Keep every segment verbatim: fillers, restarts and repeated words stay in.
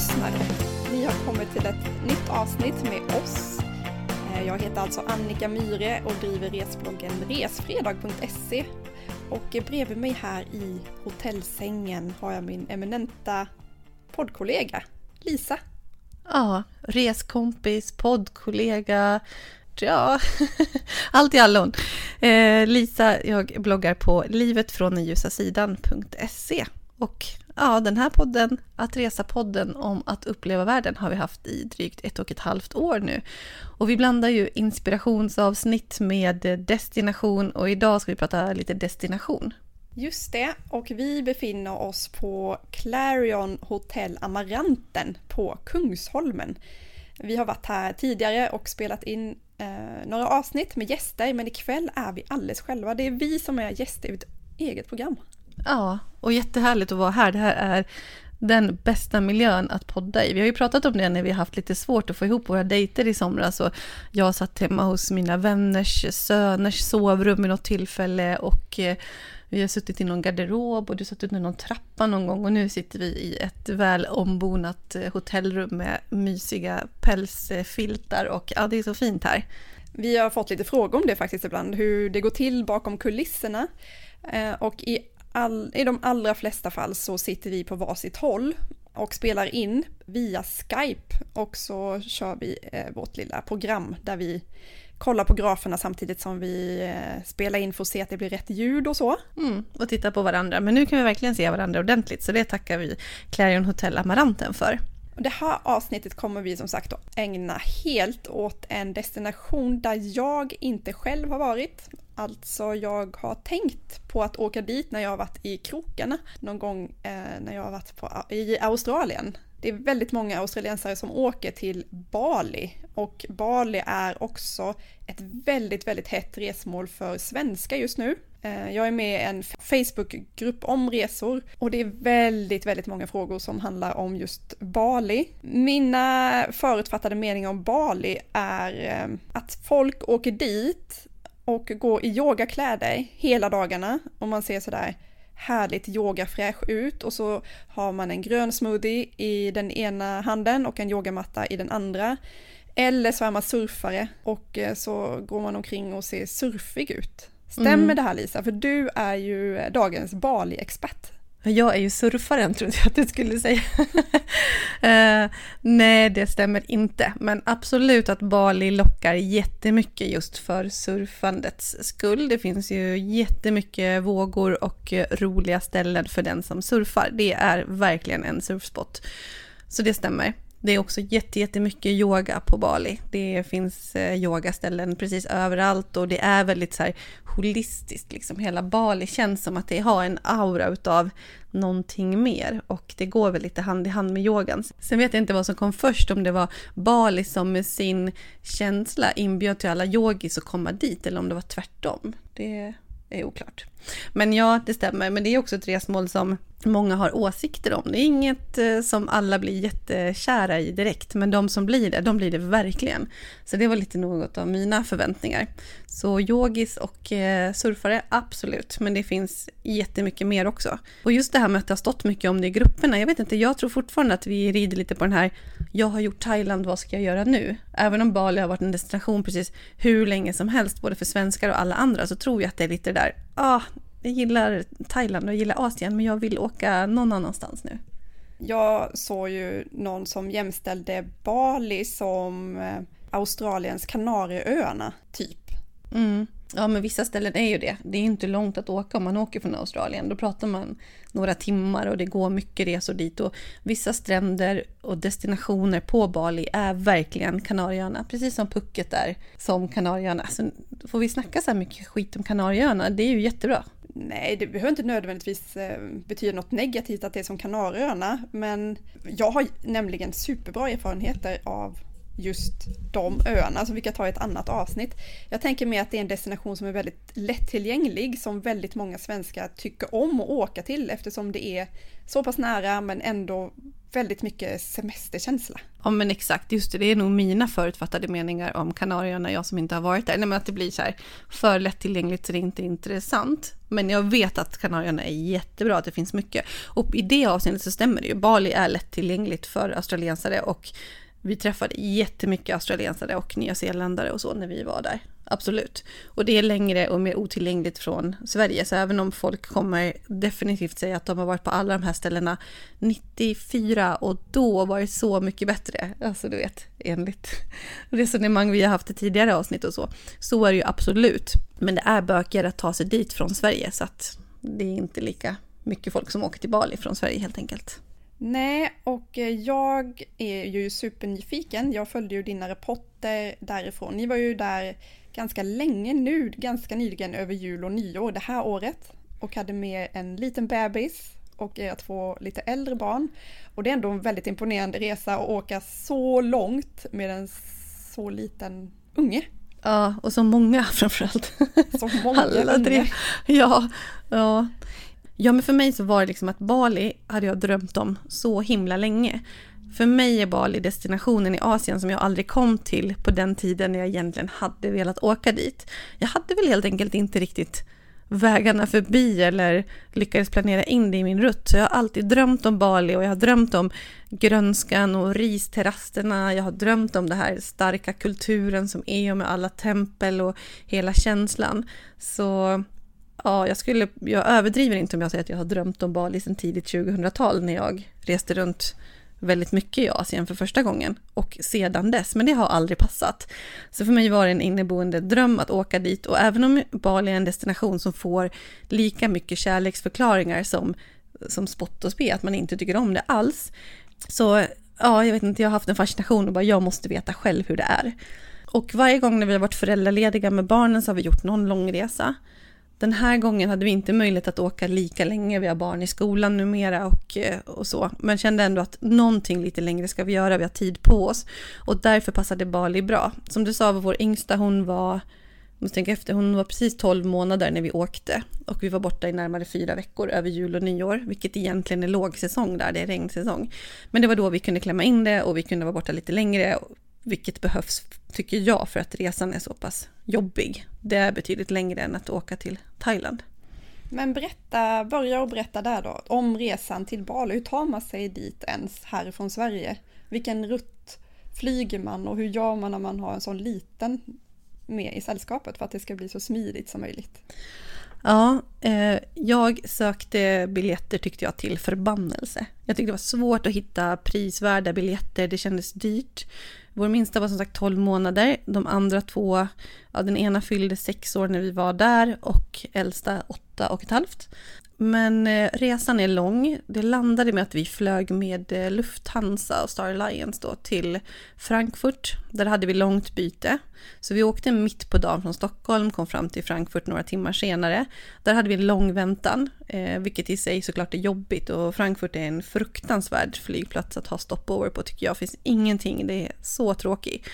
lyssnare. Vi har kommit till ett nytt avsnitt med oss. Jag heter alltså Erika Myhre och driver resbloggen resfredag punkt se. Och bredvid mig här i hotellsängen har jag min eminenta poddkollega Lisa. Ja, reskompis, poddkollega, ja, allt i allon. Eh, Lisa, jag bloggar på livetfrånljusasidan punkt se. Och ja, den här podden, Att resa-podden om att uppleva världen, har vi haft i drygt ett och ett halvt år nu. Och vi blandar ju inspirationsavsnitt med destination, och idag ska vi prata lite destination. Just det, och vi befinner oss på Clarion Hotel Amaranten på Kungsholmen. Vi har varit här tidigare och spelat in eh, några avsnitt med gäster, men ikväll är vi alldeles själva. Det är vi som är gäster i ett eget program. Ja, och jättehärligt att vara här. Det här är den bästa miljön att podda i. Vi har ju pratat om det när vi har haft lite svårt att få ihop våra dejter i somras. Och jag satt hemma hos mina vänners söners sovrum i något tillfälle, och vi har suttit i någon garderob, och du satt ut i någon trappa någon gång, och nu sitter vi i ett väl ombonat hotellrum med mysiga pälsfiltar, och ja, det är så fint här. Vi har fått lite frågor om det faktiskt ibland, hur det går till bakom kulisserna, och i All, i de allra flesta fall så sitter vi på varsitt håll och spelar in via Skype, och så kör vi eh, vårt lilla program där vi kollar på graferna samtidigt som vi eh, spelar in för att se att det blir rätt ljud och så. Mm, och titta på varandra, men nu kan vi verkligen se varandra ordentligt, så det tackar vi Clarion Hotel Amaranten för. Och det här avsnittet kommer vi som sagt att ägna helt åt en destination där jag inte själv har varit. Alltså jag har tänkt på att åka dit när jag har varit i Krokarna någon gång eh, när jag har varit på, i Australien. Det är väldigt många australiensare som åker till Bali, och Bali är också ett väldigt, väldigt hett resmål för svenskar just nu. Eh, jag är med i en Facebookgrupp om resor, och det är väldigt, väldigt många frågor som handlar om just Bali. Mina förutfattade meningar om Bali är eh, att folk åker dit och går i yogakläder hela dagarna, och man ser sådär härligt yogafräsch ut, och så har man en grön smoothie i den ena handen och en yogamatta i den andra. Eller så är man surfare, och så går man omkring och ser surfig ut. Stämmer mm. det här, Lisa? För du är ju dagens Bali-expert. Jag är ju surfaren, trodde jag att du skulle säga. eh, nej, det stämmer inte. Men absolut att Bali lockar jättemycket just för surfandets skull. Det finns ju jättemycket vågor och roliga ställen för den som surfar. Det är verkligen en surfspot. Så det stämmer. Det är också jättemycket yoga på Bali. Det finns yogaställen precis överallt, och det är väldigt så här holistiskt. Liksom. Hela Bali känns som att det har en aura utav någonting mer, och det går väl lite hand i hand med yogan. Sen vet jag inte vad som kom först, om det var Bali som med sin känsla inbjöd till alla yogis att komma dit, eller om det var tvärtom. Det är oklart. Men ja, det stämmer. Men det är också ett resmål som många har åsikter om. Det är inget som alla blir jättekära i direkt, men de som blir det, de blir det verkligen. Så det var lite något av mina förväntningar. Så yogis och surfare, absolut. Men det finns jättemycket mer också. Och just det här med att det har stått mycket om det i grupperna, jag vet inte, jag tror fortfarande att vi rider lite på den här, jag har gjort Thailand, vad ska jag göra nu? Även om Bali har varit en destination precis hur länge som helst, både för svenskar och alla andra, så tror jag att det är lite där, ah, jag gillar Thailand och jag gillar Asien, men jag vill åka någon annanstans nu. Jag såg ju någon som jämställde Bali som Australiens Kanarieöarna typ. Mm. Ja, men vissa ställen är ju det. Det är inte långt att åka om man åker från Australien. Då pratar man några timmar, och det går mycket resor dit. Och vissa stränder och destinationer på Bali är verkligen Kanarieöarna. Precis som Phuket är som Kanarieöarna. Så får vi snacka så här mycket skit om Kanarieöarna, det är ju jättebra. Nej, det behöver inte nödvändigtvis betyda något negativt att det är som Kanarieöarna. Men jag har nämligen superbra erfarenheter av just de öarna som vi kan ta i ett annat avsnitt. Jag tänker mer att det är en destination som är väldigt lättillgänglig, som väldigt många svenskar tycker om att åka till eftersom det är så pass nära men ändå väldigt mycket semesterkänsla. Ja men exakt, just det, det är nog mina förutfattade meningar om Kanarieöarna, jag som inte har varit där. Nej men att det blir så här för lättillgängligt så det är inte intressant. Men jag vet att Kanarieöarna är jättebra, att det finns mycket. Och i det avseendet så stämmer det ju. Bali är lättillgängligt för australiensare och vi träffade jättemycket australiensare och nyzeeländare och så när vi var där. Absolut. Och det är längre och mer otillgängligt från Sverige. Så även om folk kommer definitivt säga att de har varit på alla de här ställena nittiofyra och då var det så mycket bättre. Alltså du vet, enligt resonemang vi har haft i tidigare avsnitt och så. Så är det ju absolut. Men det är bökigare att ta sig dit från Sverige så att det är inte lika mycket folk som åker till Bali från Sverige helt enkelt. Nej, och jag är ju supernyfiken. Jag följde ju dina rapporter därifrån. Ni var ju där ganska länge nu, ganska nyligen över jul och nyår det här året. Och hade med en liten bebis och era två lite äldre barn. Och det är ändå en väldigt imponerande resa att åka så långt med en så liten unge. Ja, och så många framförallt. Så många alla tre. Ja, ja. Ja, men för mig så var det liksom att Bali hade jag drömt om så himla länge. För mig är Bali destinationen i Asien som jag aldrig kom till på den tiden när jag egentligen hade velat åka dit. Jag hade väl helt enkelt inte riktigt vägarna förbi eller lyckades planera in det i min rutt. Så jag har alltid drömt om Bali och jag har drömt om grönskan och risterrasserna. Jag har drömt om den här starka kulturen som är med alla tempel och hela känslan. Så... Ja, jag, skulle, jag överdriver inte om jag säger att jag har drömt om Bali sedan tidigt tjugohundratal när jag reste runt väldigt mycket i Asien för första gången och sedan dess, men det har aldrig passat. Så för mig var det en inneboende dröm att åka dit och även om Bali är en destination som får lika mycket kärleksförklaringar som, som spott och spe, att man inte tycker om det alls, så ja, jag vet inte, jag har haft en fascination och bara jag måste veta själv hur det är. Och varje gång när vi har varit föräldralediga med barnen så har vi gjort någon lång resa. Den här gången hade vi inte möjlighet att åka lika länge, vi har barn i skolan numera och, och så. Men kände ändå att någonting lite längre ska vi göra, vi har tid på oss. Och därför passade Bali bra. Som du sa var vår yngsta, hon var, måste tänka efter, hon var precis tolv månader när vi åkte. Och vi var borta i närmare fyra veckor över jul och nyår, vilket egentligen är lågsäsong där, det är regnsäsong. Men det var då vi kunde klämma in det och vi kunde vara borta lite längre. Vilket behövs, tycker jag, för att resan är så pass jobbig. Det är betydligt längre än att åka till Thailand. Men berätta, börja och berätta där då, om resan till Bali. Hur tar man sig dit ens härifrån Sverige? Vilken rutt flyger man och hur gör man när man har en sån liten med i sällskapet för att det ska bli så smidigt som möjligt? Ja, eh, jag sökte biljetter tyckte jag till förbannelse. Jag tyckte det var svårt att hitta prisvärda biljetter, det kändes dyrt. Vår minsta var som sagt tolv månader, de andra två, ja, den ena fyllde sex år när vi var där och äldsta åtta och ett halvt. Men eh, resan är lång, det landade med att vi flög med eh, Lufthansa och Star Alliance då till Frankfurt, där hade vi långt byte. Så vi åkte mitt på dagen från Stockholm, kom fram till Frankfurt några timmar senare. Där hade vi en lång väntan, eh, vilket i sig såklart är jobbigt och Frankfurt är en fruktansvärd flygplats att ha stopover på tycker jag, finns ingenting, det är så tråkigt.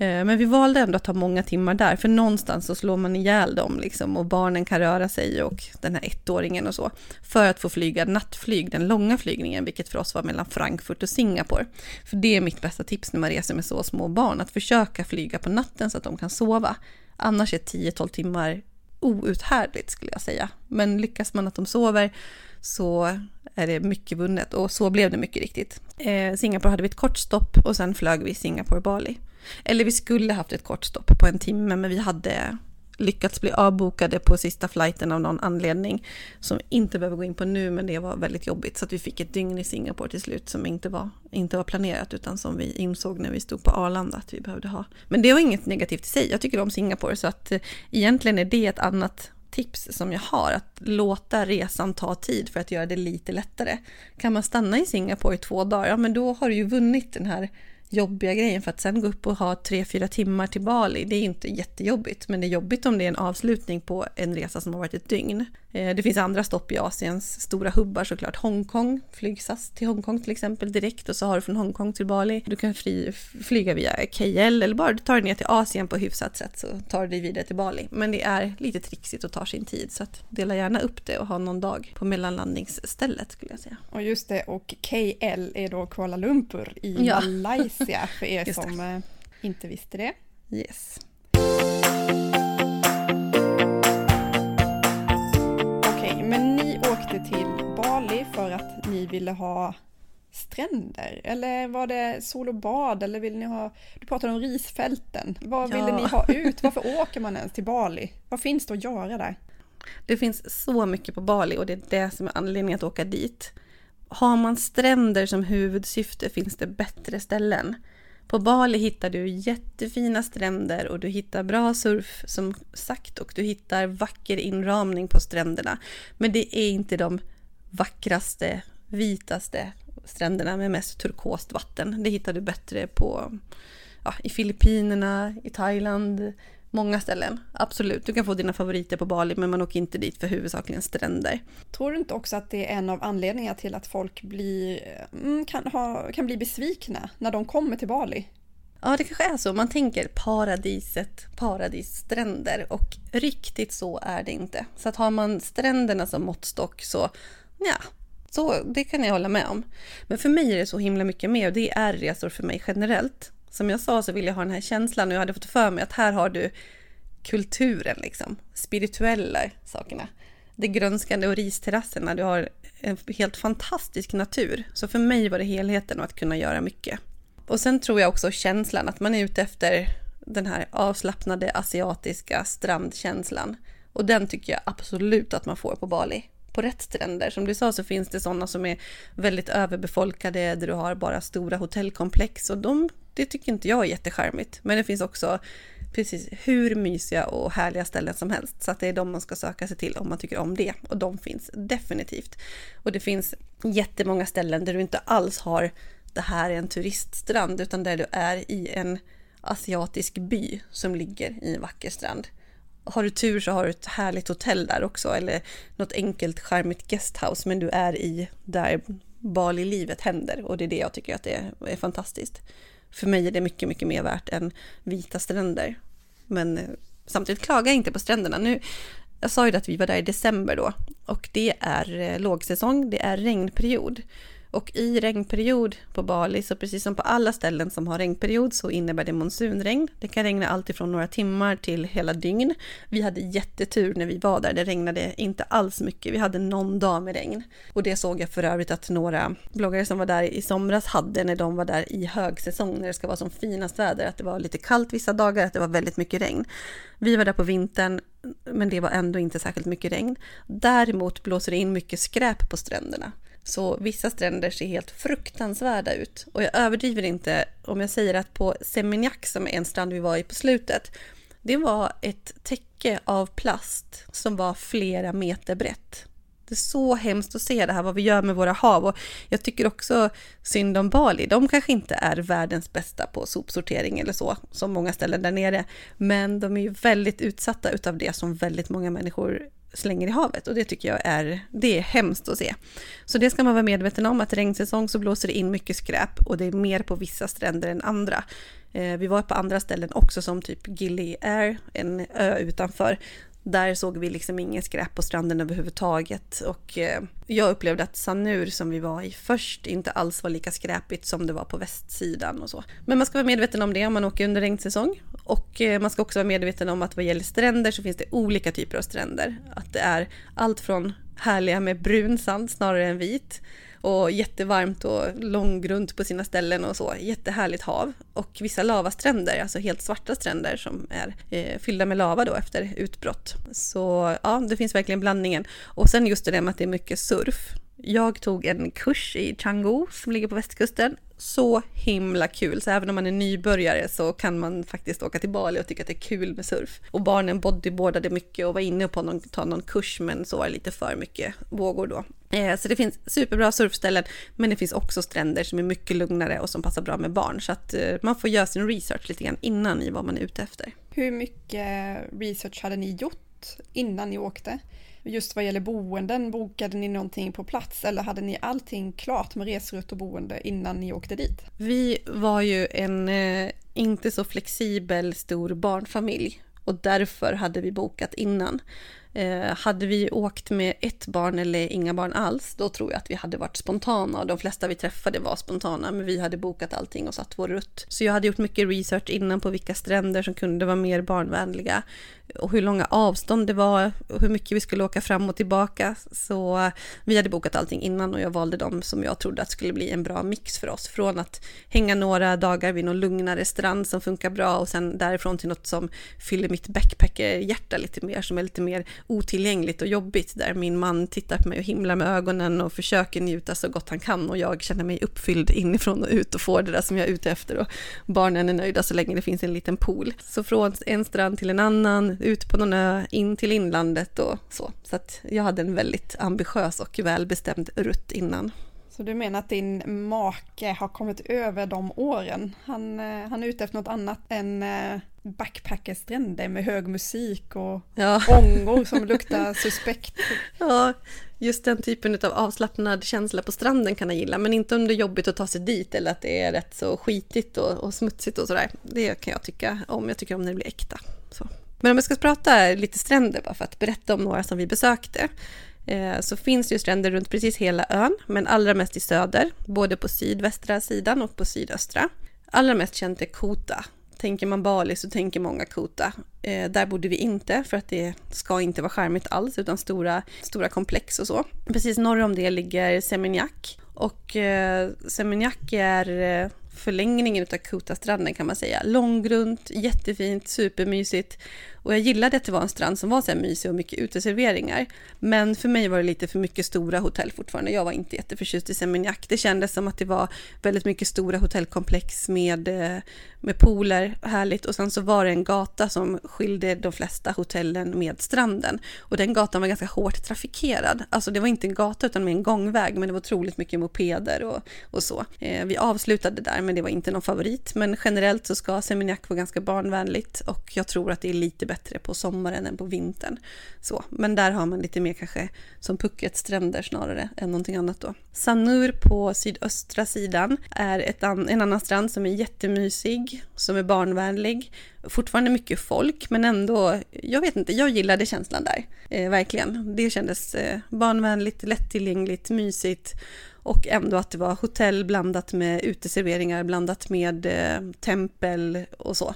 Men vi valde ändå att ta många timmar där för någonstans så slår man ihjäl dem liksom, och barnen kan röra sig och den här ettåringen och så för att få flyga nattflyg, den långa flygningen vilket för oss var mellan Frankfurt och Singapore. För det är mitt bästa tips när man reser med så små barn att försöka flyga på natten så att de kan sova. Annars är tio till tolv timmar outhärdligt skulle jag säga. Men lyckas man att de sover så är det mycket vunnet och så blev det mycket riktigt. Eh, Singapore hade vi ett kort stopp och sen flög vi Singapore-Bali. Eller vi skulle haft ett kort stopp på en timme men vi hade lyckats bli avbokade på sista flighten av någon anledning som inte behöver gå in på nu men det var väldigt jobbigt så att vi fick ett dygn i Singapore till slut som inte var, inte var planerat utan som vi insåg när vi stod på Arlanda att vi behövde ha. Men det var inget negativt i sig, jag tycker om Singapore så att egentligen är det ett annat tips som jag har att låta resan ta tid för att göra det lite lättare. Kan man stanna i Singapore i två dagar, ja men då har du ju vunnit den här jobbiga grejen, för att sen gå upp och ha tre, fyra timmar till Bali, det är inte jättejobbigt, men det är jobbigt om det är en avslutning på en resa som har varit ett dygn. Det finns andra stopp i Asiens stora hubbar såklart. Hongkong, flygsas till Hongkong till exempel direkt, och så har du från Hongkong till Bali. Du kan fly, flyga via K L, eller bara du tar dig ner till Asien på hyfsat sätt, så tar du dig vidare till Bali. Men det är lite trixigt och tar sin tid, så att dela gärna upp det och ha någon dag på mellanlandningsstället skulle jag säga. Och just det, och K L är då Kuala Lumpur i ja. Malaysia för er som inte visste det. Yes. Men ni åkte till Bali för att ni ville ha stränder, eller var det sol och bad, eller ville ni ha, du pratade om risfälten, vad ja. ville ni ha ut, varför åker man ens till Bali, vad finns det att göra där? Det finns så mycket på Bali, och det är det som är anledningen att åka dit. Har man stränder som huvudsyfte finns det bättre ställen. På Bali hittar du jättefina stränder och du hittar bra surf som sagt, och du hittar vacker inramning på stränderna. Men det är inte de vackraste, vitaste stränderna med mest turkost vatten. Det hittar du bättre på ja, i Filippinerna, i Thailand, många ställen. Absolut, du kan få dina favoriter på Bali, men man åker inte dit för huvudsakligen stränder. Tror du inte också att det är en av anledningarna till att folk blir, kan, ha, kan bli besvikna när de kommer till Bali? Ja, det kanske är så. Man tänker paradiset, paradisstränder, och riktigt så är det inte. Så att har man stränderna som måttstock så, ja, så det kan jag hålla med om. Men för mig är det så himla mycket mer, och det är resor för mig generellt. Som jag sa så vill jag ha den här känslan, och jag hade fått för mig att här har du kulturen, liksom, spirituella sakerna. Det grönskande och risterrasserna, du har en helt fantastisk natur. Så för mig var det helheten och att kunna göra mycket. Och sen tror jag också känslan, att man är ute efter den här avslappnade asiatiska strandkänslan. Och den tycker jag absolut att man får på Bali. På rätt stränder, som du sa, så finns det sådana som är väldigt överbefolkade, där du har bara stora hotellkomplex, och de, det tycker inte jag är jättecharmigt. Men det finns också precis hur mysiga och härliga ställen som helst, så att det är de man ska söka sig till om man tycker om det, och de finns definitivt. Och det finns jättemånga ställen där du inte alls har det här är en turiststrand, utan där du är i en asiatisk by som ligger i en vacker strand. Har du tur så har du ett härligt hotell där också, eller något enkelt charmigt guesthouse, men du är i där Bali-livet händer, och det är det jag tycker att det är, är fantastiskt. För mig är det mycket, mycket mer värt än vita stränder. Men samtidigt klagar jag inte på stränderna. Nu, jag sa ju att vi var där i december då, och det är lågsäsong, det är regnperiod. Och i regnperiod på Bali, så precis som på alla ställen som har regnperiod, så innebär det monsunregn. Det kan regna allt ifrån några timmar till hela dygn. Vi hade jättetur när vi var där. Det regnade inte alls mycket. Vi hade någon dag med regn. Och det såg jag för övrigt att några bloggare som var där i somras hade när de var där i högsäsong, när det ska vara som finast väder. Att det var lite kallt vissa dagar, att det var väldigt mycket regn. Vi var där på vintern, men det var ändå inte särskilt mycket regn. Däremot blåser det in mycket skräp på stränderna. Så vissa stränder ser helt fruktansvärda ut. Och jag överdriver inte om jag säger att på Seminyak, som är en strand vi var i på slutet, det var ett täcke av plast som var flera meter brett. Det är så hemskt att se det här, vad vi gör med våra hav. Och jag tycker också synd om Bali. De kanske inte är världens bästa på sopsortering eller så, som många ställen där nere. Men de är ju väldigt utsatta utav det som väldigt många människor slänger i havet, och det tycker jag är det är hemskt att se. Så det ska man vara medveten om, att regnsäsong så blåser det in mycket skräp, och det är mer på vissa stränder än andra. Eh, vi var på andra ställen också, som typ Gili Air, en ö utanför. Där såg vi liksom ingen skräp på stranden överhuvudtaget, och eh, jag upplevde att Sanur som vi var i först inte alls var lika skräpigt som det var på västsidan och så. Men man ska vara medveten om det om man åker under regnsäsong, och eh, man ska också vara medveten om att vad gäller stränder så finns det olika typer av stränder. Att det är allt från härliga med brun sand snarare än vit, och jättevarmt och långgrunt på sina ställen och så, jättehärligt hav, och vissa lavastränder, alltså helt svarta stränder som är eh, fyllda med lava då efter utbrott. Så ja, det finns verkligen blandningen. Och sen just det där med att det är mycket surf, Jag tog en kurs i Canggu som ligger på västkusten. Så himla kul, så även om man är nybörjare så kan man faktiskt åka till Bali och tycka att det är kul med surf. Och barnen bodyboardade mycket och var inne på att ta någon kurs, men så var det lite för mycket vågor då. Eh, så det finns superbra surfställen, men det finns också stränder som är mycket lugnare och som passar bra med barn. Så att eh, man får göra sin research lite grann innan i vad man är ute efter. Hur mycket research hade ni gjort innan ni åkte? Just vad gäller boenden, bokade ni någonting på plats eller hade ni allting klart med resrutt och boende innan ni åkte dit? Vi var ju en eh, inte så flexibel stor barnfamilj och därför hade vi bokat innan. Eh, hade vi åkt med ett barn eller inga barn alls, då tror jag att vi hade varit spontana. De flesta vi träffade var spontana, men vi hade bokat allting och satt vår rutt. Så jag hade gjort mycket research innan på vilka stränder som kunde vara mer barnvänliga och hur långa avstånd det var och hur mycket vi skulle åka fram och tillbaka. Så vi hade bokat allting innan och jag valde dem som jag trodde att skulle bli en bra mix för oss. Från att hänga några dagar vid någon lugnare strand som funkar bra och sen därifrån till något som fyller mitt backpackerhjärta lite mer, som är lite mer otillgängligt och jobbigt, där min man tittar på mig och himlar med ögonen och försöker njuta så gott han kan och jag känner mig uppfylld inifrån och ut och får det där som jag är ute efter och barnen är nöjda så länge det finns en liten pool. Så från en strand till en annan, ut på någon ö, in till inlandet och så. Så att jag hade en väldigt ambitiös och välbestämd rutt innan. Så du menar att din make har kommit över de åren? Han, han är ute efter något annat än backpackerstränder med hög musik och ja. ångor som luktar suspekt. Ja, just den typen av avslappnad känsla på stranden kan jag gilla, men inte om det är jobbigt att ta sig dit eller att det är rätt så skitigt och, och smutsigt och sådär. Det kan jag tycka om. Jag tycker om när det blir äkta. Så. Men om jag ska prata lite stränder bara för att berätta om några som vi besökte, så finns ju stränder runt precis hela ön, men allra mest i söder, både på sydvästra sidan och på sydöstra. Allra mest känt är Kuta. Tänker man Bali så tänker många Kuta. Eh, där bodde vi inte för att det ska inte vara skärmigt alls utan stora, stora komplex och så. Precis norr om det ligger Seminyak och eh, Seminyak är eh, förlängningen av Kuta-stranden kan man säga. Långgrunt, jättefint, supermysigt. Och jag gillade att det var en strand som var så här mysig och mycket uteserveringar. Men för mig var det lite för mycket stora hotell fortfarande. Jag var inte jätteförtjust i Seminyak. Det kändes som att det var väldigt mycket stora hotellkomplex med, med pooler. Härligt. Och sen så var det en gata som skilde de flesta hotellen med stranden. Och den gatan var ganska hårt trafikerad. Alltså det var inte en gata utan mer en gångväg. Men det var otroligt mycket mopeder och, och så. Eh, vi avslutade där men det var inte någon favorit. Men generellt så ska Seminyak vara ganska barnvänligt. Och jag tror att det är lite bättre på sommaren än på vintern. Så, men där har man lite mer kanske som puckets stränder snarare än någonting annat då. Sanur på sydöstra sidan är ett an- en annan strand som är jättemysig, som är barnvänlig. Fortfarande mycket folk, men ändå, jag vet inte, jag gillade känslan där. Eh, verkligen. Det kändes eh, barnvänligt, lättillgängligt, mysigt. Och ändå att det var hotell blandat med uteserveringar, blandat med eh, tempel och så.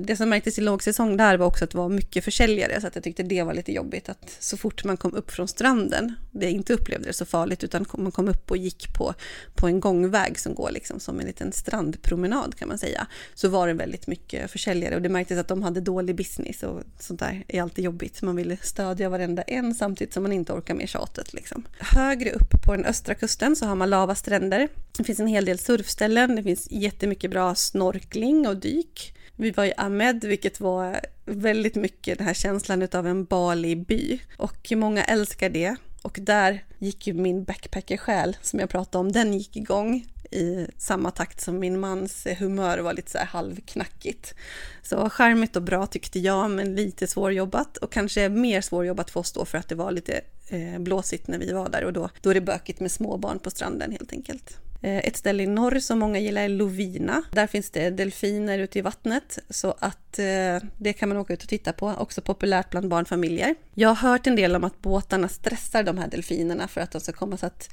Det som märktes i lågsäsong där var också att det var mycket försäljare, så att jag tyckte det var lite jobbigt att så fort man kom upp från stranden, det inte upplevde det så farligt utan man kom upp och gick på, på en gångväg som går liksom som en liten strandpromenad kan man säga, så var det väldigt mycket försäljare och det märktes att de hade dålig business och sånt där är alltid jobbigt. Man ville stödja varenda en samtidigt som man inte orkar med tjatet liksom. Högre upp på den östra kusten så har man lavastränder. Det finns en hel del surfställen, det finns jättemycket bra snorkling och dyk. Vi var i Amed, vilket var väldigt mycket den här känslan av en Bali-by. Och många älskar det. Och där gick ju min backpacker-själ som jag pratade om, den gick igång i samma takt som min mans humör var lite så här halvknackigt. Så charmigt och bra tyckte jag, men lite svårjobbat. Och kanske mer svårjobbat för oss då för att det var lite eh, blåsigt när vi var där. Och då, då är det bökigt med småbarn på stranden helt enkelt. Ett ställe i norr som många gillar är Lovina. Där finns det delfiner ute i vattnet så att eh, det kan man åka ut och titta på. Också populärt bland barnfamiljer. Jag har hört en del om att båtarna stressar de här delfinerna för att de ska komma så att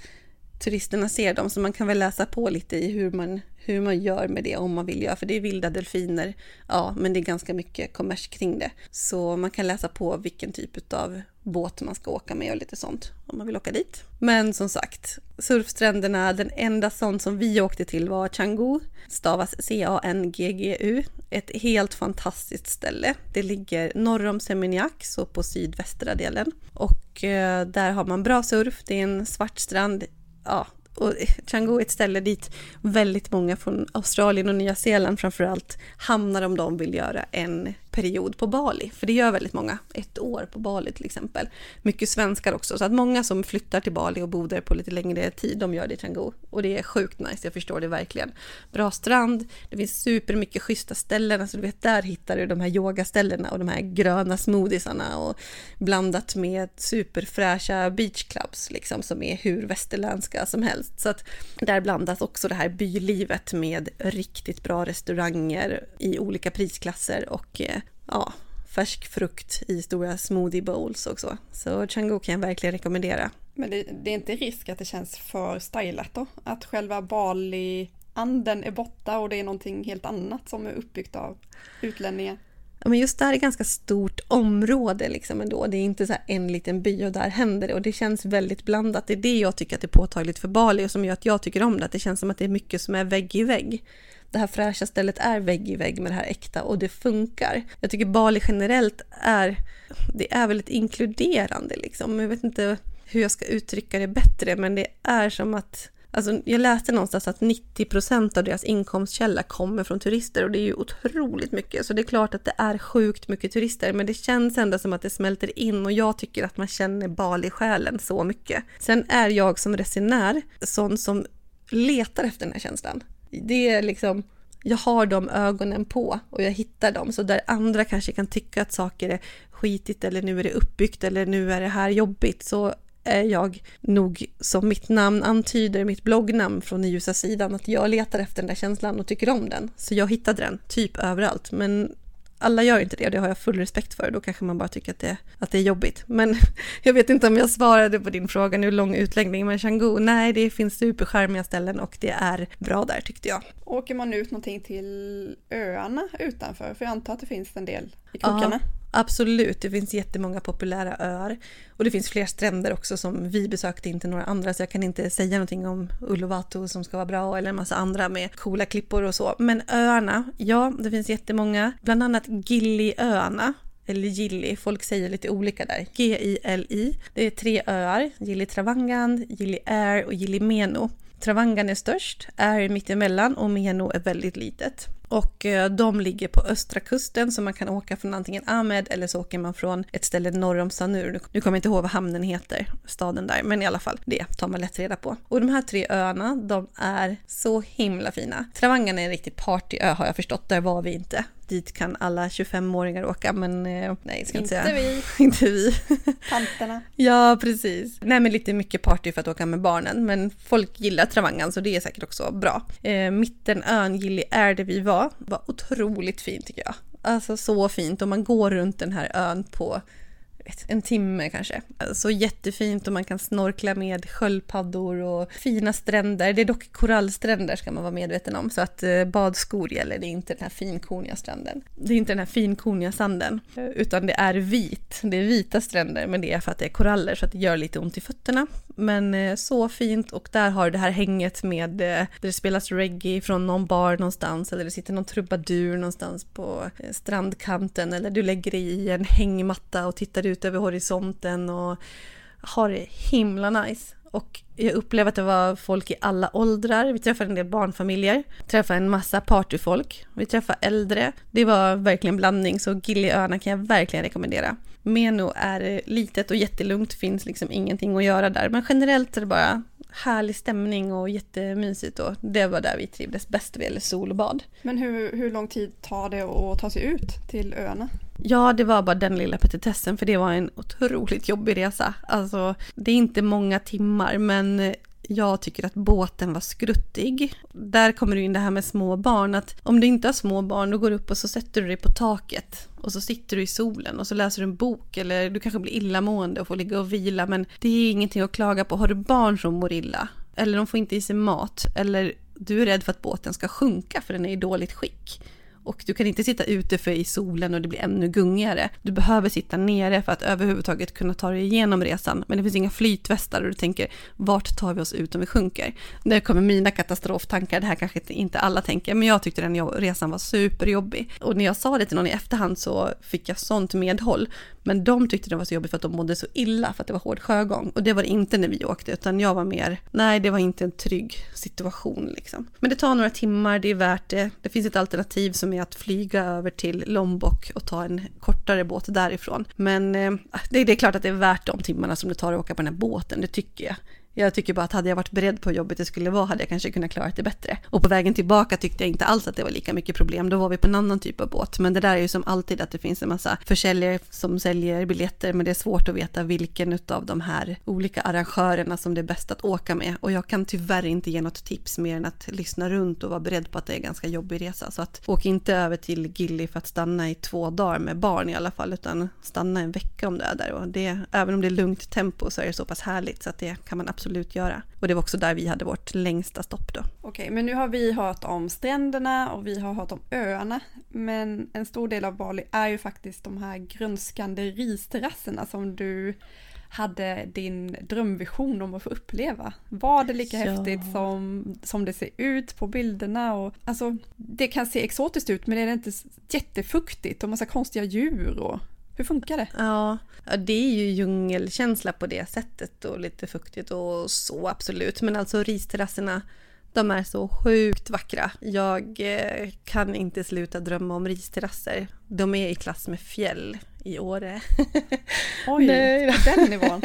turisterna ser dem, så man kan väl läsa på lite i hur man, hur man gör med det om man vill göra, för det är vilda delfiner, ja, men det är ganska mycket kommers kring det, så man kan läsa på vilken typ av båt man ska åka med och lite sånt om man vill åka dit. Men som sagt, surfstränderna, den enda sån som vi åkte till var Canggu, stavas C A N G G U, ett helt fantastiskt ställe. Det ligger norr om Seminyak, så på sydvästra delen, och eh, där har man bra surf, det är en svart strand. Ja, och Canggu är ett ställe dit väldigt många från Australien och Nya Zeeland framförallt hamnar om de vill göra en period på Bali. För det gör väldigt många, ett år på Bali till exempel. Mycket svenskar också, så att många som flyttar till Bali och bor där på lite längre tid, de gör det i Canggu. Och det är sjukt nice, jag förstår det verkligen. Bra strand, det finns supermycket schyssta ställen. Alltså du vet, där hittar du de här yogaställena och de här gröna smoothiesarna och blandat med superfräscha beachclubs liksom, som är hur västerländska som helst. Så att där blandas också det här bylivet med riktigt bra restauranger i olika prisklasser och ja, färsk frukt i stora smoothie bowls också. Så Canggu kan jag verkligen rekommendera. Men det, det är inte risk att det känns för stylat då? Att själva Bali-anden är borta och det är någonting helt annat som är uppbyggt av utlänningar? Ja, men just där är ett ganska stort område liksom ändå. Det är inte så här en liten by och där händer det. Och det känns väldigt blandat. Det är det jag tycker att det är påtagligt för Bali och som gör att jag tycker om det. Att det känns som att det är mycket som är vägg i vägg. Det här fräscha stället är vägg i vägg med det här äkta och det funkar. Jag tycker Bali generellt är, det är väldigt inkluderande liksom. Jag vet inte hur jag ska uttrycka det bättre, men det är som att, alltså jag läste någonstans att nittio procent av deras inkomstkälla kommer från turister, och det är ju otroligt mycket, så det är klart att det är sjukt mycket turister, men det känns ändå som att det smälter in och jag tycker att man känner Bali i själen så mycket. Sen är jag som resenär sån som letar efter den här känslan. Det är liksom, jag har de ögonen på och jag hittar dem. Så där andra kanske kan tycka att saker är skitigt eller nu är det uppbyggt eller nu är det här jobbigt, så är jag nog, som mitt namn antyder, mitt bloggnamn från den ljusa sidan, att jag letar efter den där känslan och tycker om den. Så jag hittade den typ överallt, men alla gör inte det och det har jag full respekt för. Då kanske man bara tycker att det, att det är jobbigt. Men jag vet inte om jag svarade på din fråga nu, lång utläggning. Men Canggu, nej, det finns superskärmiga ställen och det är bra där tyckte jag. Åker man ut någonting till öarna utanför? För jag antar att det finns en del i Krokarna. Ja, absolut, det finns jättemånga populära öar. Och det finns fler stränder också som vi besökte, inte några andra. Så jag kan inte säga någonting om Uluwatu som ska vara bra eller en massa andra med coola klippor och så. Men öarna, ja, det finns jättemånga. Bland annat Gili Airna, eller Gili, folk säger lite olika där. G I L I. Det är tre öar, Gili Travangan, Gili Air och Gili Meno. Travangan är störst, är mittemellan och Meno är väldigt litet. Och de ligger på östra kusten, så man kan åka från antingen Amed eller så åker man från ett ställe norr om Sanur. Nu kommer jag inte ihåg vad hamnen heter, staden där, men i alla fall, det tar man lätt reda på. Och de här tre öarna, de är så himla fina. Travangan är en riktig partyö har jag förstått, där var vi inte. Dit kan alla tjugofemåringar åka, men nej, ska inte säga. Vi. Inte vi. Tanterna. Ja, precis. Nej, men lite mycket party för att åka med barnen, men folk gillar Travangan så det är säkert också bra. Eh, Mittenön Gili Air där vi var, var otroligt fint tycker jag. Alltså så fint, och man går runt den här ön på en timme kanske. Så alltså, jättefint, och man kan snorkla med sköldpaddor och fina stränder. Det är dock korallstränder ska man vara medveten om, så att eh, badskor gäller. Det är inte den här finkorniga stranden. Det är inte den här finkorniga sanden, utan det är vit. Det är vita stränder, men det är för att det är koraller så att det gör lite ont i fötterna. Men eh, så fint, och där har det här hänget med eh, där det spelas reggae från någon bar någonstans, eller det sitter någon trubadur någonstans på eh, strandkanten, eller du lägger dig i en hängmatta och tittar ut över horisonten och har det himla nice. Och jag upplevde att det var folk i alla åldrar. Vi träffade en del barnfamiljer, träffade en massa partyfolk, vi träffade äldre. Det var verkligen blandning, så Giliöarna kan jag verkligen rekommendera. Meno är litet och jättelugnt, finns liksom ingenting att göra där. Men generellt är det bara härlig stämning och jättemysigt, och det var där vi trivdes bäst, vid sol och bad. Men hur, hur lång tid tar det att ta sig ut till öarna? Ja, det var bara den lilla petitessen, för det var en otroligt jobbig resa. Alltså, det är inte många timmar, men jag tycker att båten var skruttig. Där kommer du in det här med små barn, att om du inte har små barn, då går du upp och så sätter du dig på taket och så sitter du i solen och så läser du en bok, eller du kanske blir illamående och får ligga och vila, men det är ingenting att klaga på. Har du barn som mår illa, eller de får inte i sig mat, eller du är rädd för att båten ska sjunka för den är i dåligt skick. Och du kan inte sitta ute för i solen och det blir ännu gungigare. Du behöver sitta nere för att överhuvudtaget kunna ta dig igenom resan. Men det finns inga flytvästar och du tänker, vart tar vi oss ut om vi sjunker? Där kommer mina katastroftankar. Det här kanske inte alla tänker, men jag tyckte den resan var superjobbig. Och när jag sa det till någon i efterhand så fick jag sånt medhåll. Men de tyckte det var så jobbigt för att de mådde så illa för att det var hård sjögång. Och det var det inte när vi åkte, utan jag var mer, nej det var inte en trygg situation liksom. Men det tar några timmar, det är värt det. Det finns ett alternativ som är att flyga över till Lombok och ta en kortare båt därifrån. Men eh, det, det är klart att det är värt de timmarna som det tar att åka på den här båten, det tycker jag. Jag tycker bara att hade jag varit beredd på jobbet det skulle vara hade jag kanske kunnat klara det bättre. Och på vägen tillbaka tyckte jag inte alls att det var lika mycket problem. Då var vi på en annan typ av båt. Men det där är ju som alltid att det finns en massa försäljare som säljer biljetter. Men det är svårt att veta vilken av de här olika arrangörerna som det är bäst att åka med. Och jag kan tyvärr inte ge något tips mer än att lyssna runt och vara beredd på att det är en ganska jobbig resa. Så att åk inte över till Gili för att stanna i två dagar med barn i alla fall. Utan stanna en vecka om du är där. Och det, även om det är lugnt tempo så är det så pass härligt så att det kan man absolut göra. Och det var också där vi hade vårt längsta stopp då. Okej, men nu har vi hört om stränderna och vi har hört om öarna, men en stor del av Bali är ju faktiskt de här grönskande risterrasserna som du hade din drömvision om att få uppleva. Var det lika ja. häftigt som, som det ser ut på bilderna? Och, alltså, det kan se exotiskt ut, men det är inte jättefuktigt och massa konstiga djur och... Hur funkar det? Ja, det är ju djungelkänsla på det sättet och lite fuktigt och så absolut. Men alltså risterrasserna, de är så sjukt vackra. Jag kan inte sluta drömma om risterrasser. De är i klass med fjäll i Åre. Oj, nej, den nivån.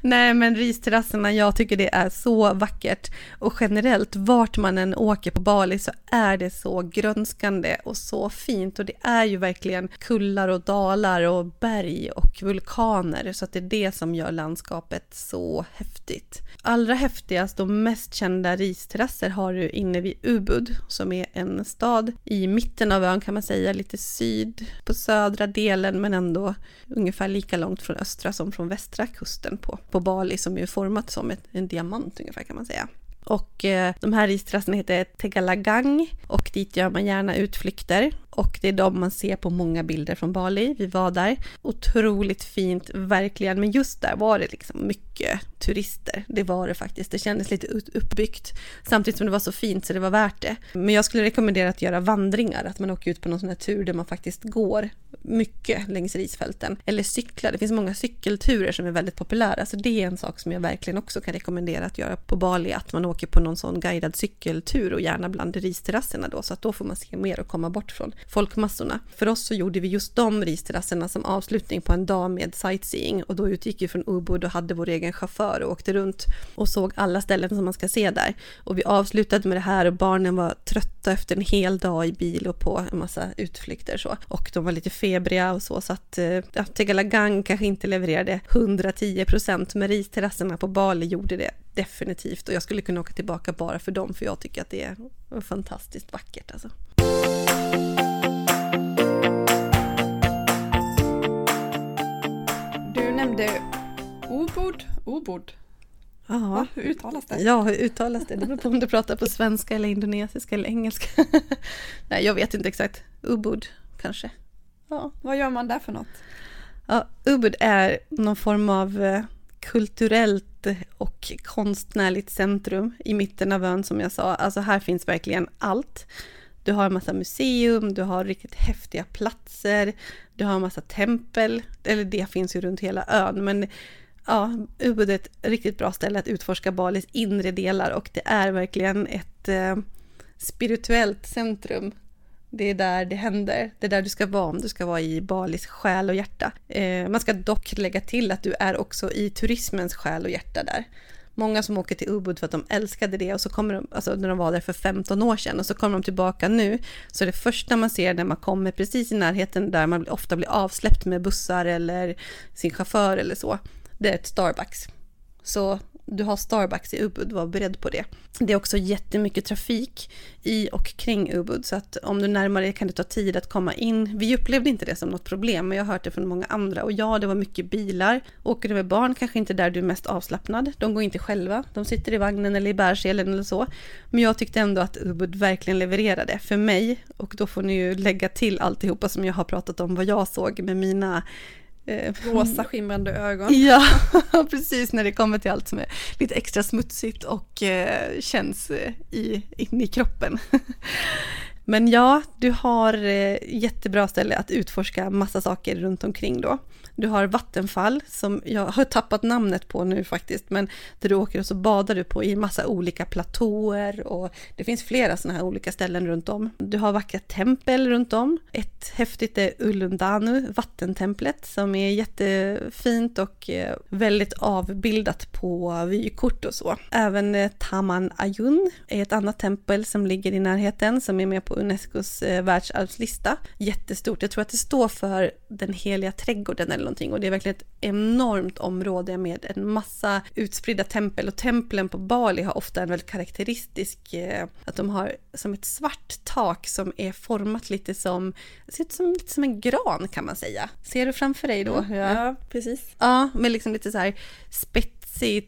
Nej, men risterrasserna, jag tycker det är så vackert. Och generellt, vart man än åker på Bali så är det så grönskande och så fint. Och det är ju verkligen kullar och dalar och berg och vulkaner. Så att det är det som gör landskapet så häftigt. Allra häftigast och mest kända risterrasser har du inne vid Ubud, som är en stad i mitten av ön kan man säga, lite syd på södra delen men ändå ungefär lika långt från östra som från västra kusten på, på Bali som är format som ett, en diamant ungefär kan man säga. Och eh, de här risterrasserna heter Tegallalang och dit gör man gärna utflykter. Och det är de man ser på många bilder från Bali. Vi var där. Otroligt fint, verkligen. Men just där var det liksom mycket turister. Det var det faktiskt. Det kändes lite uppbyggt. Samtidigt som det var så fint så det var värt det. Men jag skulle rekommendera att göra vandringar. Att man åker ut på någon sån här tur där man faktiskt går mycket längs risfälten. Eller cyklar. Det finns många cykelturer som är väldigt populära. Så det är en sak som jag verkligen också kan rekommendera att göra på Bali. Att man åker på någon sån guidad cykeltur och gärna bland risterrasserna då. Så att då får man se mer och komma bort från folkmassorna. För oss så gjorde vi just de risterrasserna som avslutning på en dag med sightseeing och då utgick vi från Ubud och hade vår egen chaufför och åkte runt och såg alla ställen som man ska se där. Och vi avslutade med det här och barnen var trötta efter en hel dag i bil och på en massa utflykter så. Och de var lite febriga och så så att ja, Tegallalang kanske inte levererade hundratio procent men risterrasserna på Bali gjorde det definitivt och jag skulle kunna åka tillbaka bara för dem för jag tycker att det är fantastiskt vackert alltså. Nämnde Ubud, Ubud. Ja, hur uttalas det? Ja, hur uttalas det? Det beror på om du pratar på svenska eller indonesiska eller engelska. Nej, jag vet inte exakt. Ubud kanske. Ja, vad gör man där för något? Ja, Ubud är någon form av kulturellt och konstnärligt centrum i mitten av ön som jag sa. Alltså här finns verkligen allt. Du har en massa museum, du har riktigt häftiga platser, du har en massa tempel, eller det finns ju runt hela ön. Men ja, Ubud är ett riktigt bra ställe att utforska Balis inre delar och det är verkligen ett eh, spirituellt centrum. Det är där det händer, det är där du ska vara om du ska vara i Balis själ och hjärta. Eh, man ska dock lägga till att du är också i turismens själ och hjärta där. Många som åker till Ubud för att de älskade det och så kommer de, alltså när de var där för femton år sedan och så kommer de tillbaka nu så det första man ser när man kommer precis i närheten där man ofta blir avsläppt med bussar eller sin chaufför eller så, det är ett Starbucks. Så du har Starbucks i Ubud, var beredd på det. Det är också jättemycket trafik i och kring Ubud, så att om du närmar dig kan det ta tid att komma in. Vi upplevde inte det som något problem, men jag har hört det från många andra. Och ja, det var mycket bilar. Åker du med barn kanske inte där du är mest avslappnad. De går inte själva, de sitter i vagnen eller i bärselen eller så. Men jag tyckte ändå att Ubud verkligen levererade för mig. Och då får ni ju lägga till alltihopa som jag har pratat om, vad jag såg med mina rosa skimrande ögon. Ja, precis, när det kommer till allt som är lite extra smutsigt och eh, känns i, in i kroppen. Men ja, du har jättebra ställe att utforska massa saker runt omkring då. Du har vattenfall som jag har tappat namnet på nu faktiskt, men där du åker och så badar du på i massa olika platåer, och det finns flera sådana här olika ställen runt om. Du har vackra tempel runt om. Ett häftigt är Ulundanu, vattentemplet, som är jättefint och väldigt avbildat på vykort och så. Även Taman Ayun är ett annat tempel som ligger i närheten, som är med på UNESCOs världsarvslista. Jättestort, jag tror att det står för den heliga trädgården eller någonting, och det är verkligen ett enormt område med en massa utspridda tempel, och templen på Bali har ofta en väldigt karaktäristisk, att de har som ett svart tak som är format lite som, ser ut som, lite som en gran kan man säga. Ser du framför dig då? Mm, ja. ja, precis. Ja, men liksom lite så här spett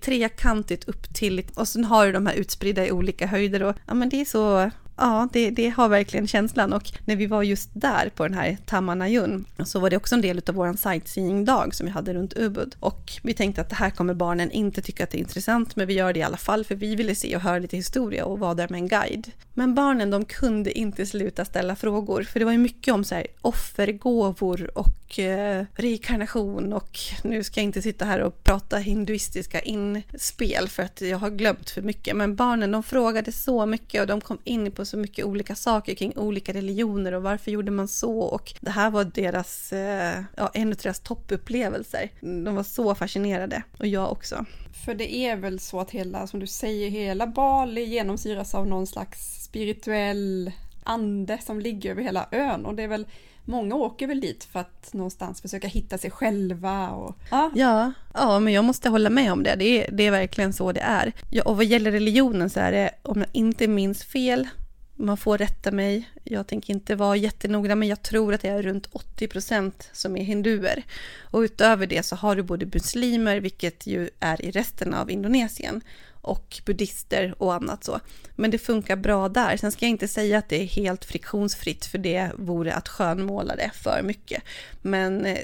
trekantigt upp till, och sen har du de här utspridda i olika höjder, och ja, men det är så, ja, det, det har verkligen känslan. Och när vi var just där på den här Taman Ayun, så var det också en del av våran sightseeing-dag som vi hade runt Ubud, och vi tänkte att det här kommer barnen inte tycka att det är intressant, men vi gör det i alla fall, för vi ville se och höra lite historia och vara där med en guide. Men barnen, de kunde inte sluta ställa frågor, för det var ju mycket om så här offergåvor och eh, reinkarnation, och nu ska jag inte sitta här och prata hinduistiska inspel för att jag har glömt för mycket, men barnen, de frågade så mycket, och de kom in på så mycket olika saker kring olika religioner och varför gjorde man så, och det här var deras, ja, en av deras toppupplevelser. De var så fascinerade, och jag också. För det är väl så att hela, som du säger, hela Bali genomsyras av någon slags spirituell ande som ligger över hela ön, och det är väl, många åker väl dit för att någonstans försöka hitta sig själva. Och, ah. ja, ja, men jag måste hålla med om det. Det är, det är verkligen så det är. Ja, och vad gäller religionen så är det, om jag inte minns fel, man får rätta mig, jag tänker inte vara jättenoga, men jag tror att det är runt åttio procent som är hinduer. Och utöver det så har du både muslimer, vilket ju är i resten av Indonesien, och buddhister och annat så. Men det funkar bra där. Sen ska jag inte säga att det är helt friktionsfritt, för det vore att skönmåla det för mycket. Men eh,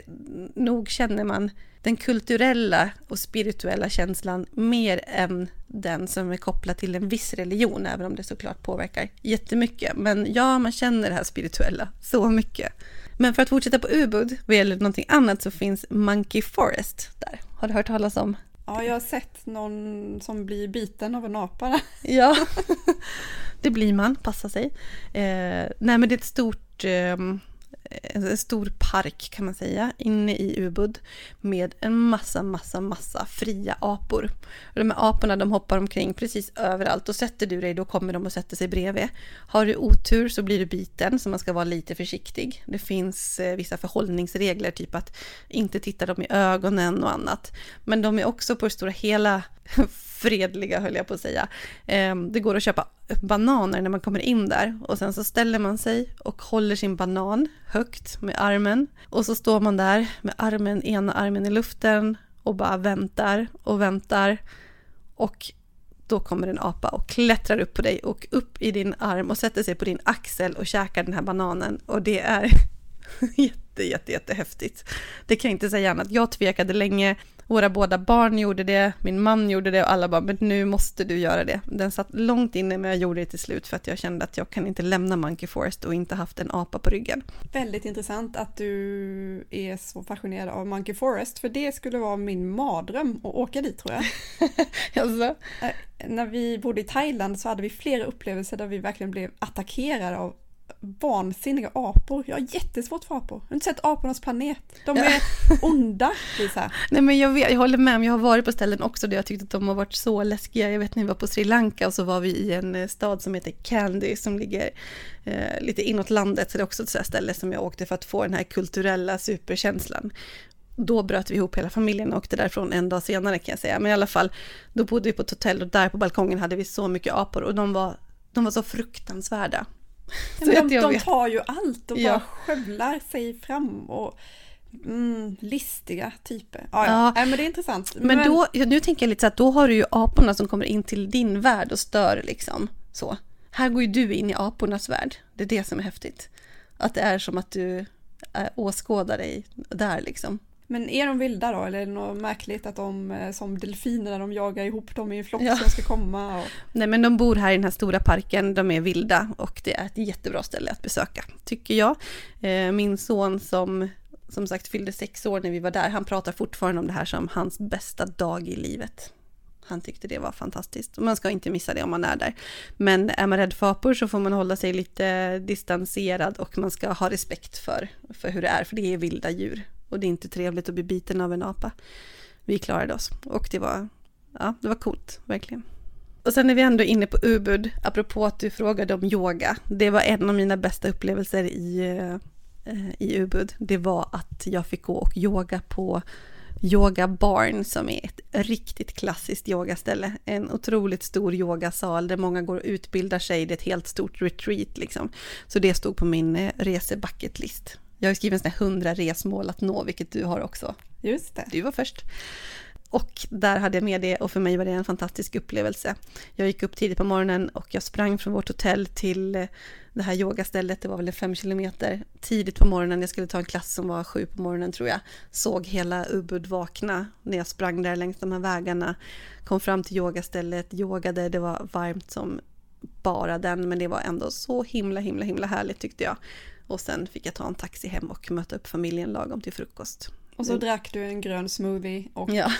nog känner man den kulturella och spirituella känslan mer än den som är kopplad till en viss religion, även om det såklart påverkar jättemycket. Men ja, man känner det här spirituella så mycket. Men för att fortsätta på Ubud, vad gäller någonting annat, så finns Monkey Forest där. Har du hört talas om? Ja, jag har sett någon som blir biten av en apa. Ja, det blir man, passa sig. Eh, nej, men det är ett stort... Eh, en stor park kan man säga inne i Ubud med en massa, massa, massa fria apor. Och de här aporna, de hoppar omkring precis överallt, och sätter du dig, då kommer de och sätter sig bredvid. Har du otur så blir du biten, så man ska vara lite försiktig. Det finns eh, vissa förhållningsregler, typ att inte titta dem i ögonen och annat. Men de är också på det stora hela fredliga, höll jag på att säga. Eh, det går att köpa bananer när man kommer in där, och sen så ställer man sig och håller sin banan högt med armen, och så står man där med armen, ena armen i luften, och bara väntar och väntar, och då kommer en apa och klättrar upp på dig och upp i din arm och sätter sig på din axel och käkar den här bananen, och det är jätte, jätte, jätte häftigt. Det kan jag inte säga annat. Jag tvekade länge. Våra båda barn gjorde det, min man gjorde det, och alla bara, men nu måste du göra det. Den satt långt inne, men jag gjorde det till slut för att jag kände att jag kan inte lämna Monkey Forest och inte haft en apa på ryggen. Väldigt intressant att du är så fascinerad av Monkey Forest, för det skulle vara min mardröm att åka dit, tror jag. Alltså. När vi bodde i Thailand så hade vi flera upplevelser där vi verkligen blev attackerade av vansinniga apor. Jag har jättesvårt för apor. Jag har inte sett apornas planet. De är ja. onda, Lisa. Nej, men jag, vet, jag håller med. Jag har varit på ställen också där jag tyckte att de har varit så läskiga. Jag vet när vi var på Sri Lanka, och så var vi i en stad som heter Kandy, som ligger eh, lite inåt landet. Så det är också ett sådär ställe som jag åkte för att få den här kulturella superkänslan. då bröt vi ihop hela familjen och åkte därifrån en dag senare, kan jag säga. Men i alla fall, då bodde vi på ett hotell och där på balkongen hade vi så mycket apor och de var, de var så fruktansvärda. Ja, så de, de tar ju allt och ja. bara skövlar sig fram och mm, listiga typer. Ja, ja. ja, men det är intressant. Men, men då, nu tänker jag lite så att då har du ju aporna som kommer in till din värld och stör liksom så. Här går ju du in i apornas värld. Det är det som är häftigt. Att det är som att du äh, åskådar dig där liksom. Men är de vilda då? Eller är det något märkligt att de som delfiner när de jagar ihop dem i en flock ja. som ska komma? Och... Nej, men de bor här i den här stora parken. De är vilda och det är ett jättebra ställe att besöka, tycker jag. Min son som som sagt fyllde sex år när vi var där, han pratar fortfarande om det här som hans bästa dag i livet. Han tyckte det var fantastiskt. Och man ska inte missa det om man är där. Men är man rädd för apor så får man hålla sig lite distanserad och man ska ha respekt för, för hur det är. För det är vilda djur. Och det är inte trevligt att bli biten av en apa. Vi klarade oss. Och det var, ja, det var coolt, verkligen. Och sen är vi ändå inne på Ubud. Apropå att du frågade om yoga. Det var en av mina bästa upplevelser i, i Ubud. Det var att jag fick gå och yoga på Yoga Barn, som är ett riktigt klassiskt yogaställe. En otroligt stor yogasal där många går och utbildar sig. Det är ett helt stort retreat liksom. Så det stod på min resebucketlist. Jag har skrivit en sån här hundra resmål att nå, vilket du har också. Just det. Du var först. Och där hade jag med det och för mig var det en fantastisk upplevelse. Jag gick upp tidigt på morgonen och jag sprang från vårt hotell till det här yogastället. Det var väl fem kilometer tidigt på morgonen. Jag skulle ta en klass som var sju på morgonen tror jag. Såg hela Ubud vakna när jag sprang där längs de här vägarna. Kom fram till yogastället, yogade. Det var varmt som bara den, men det var ändå så himla, himla, himla härligt tyckte jag. Och sen fick jag ta en taxi hem och möta upp familjen lagom till frukost. Och så drack du en grön smoothie. Och... Ja,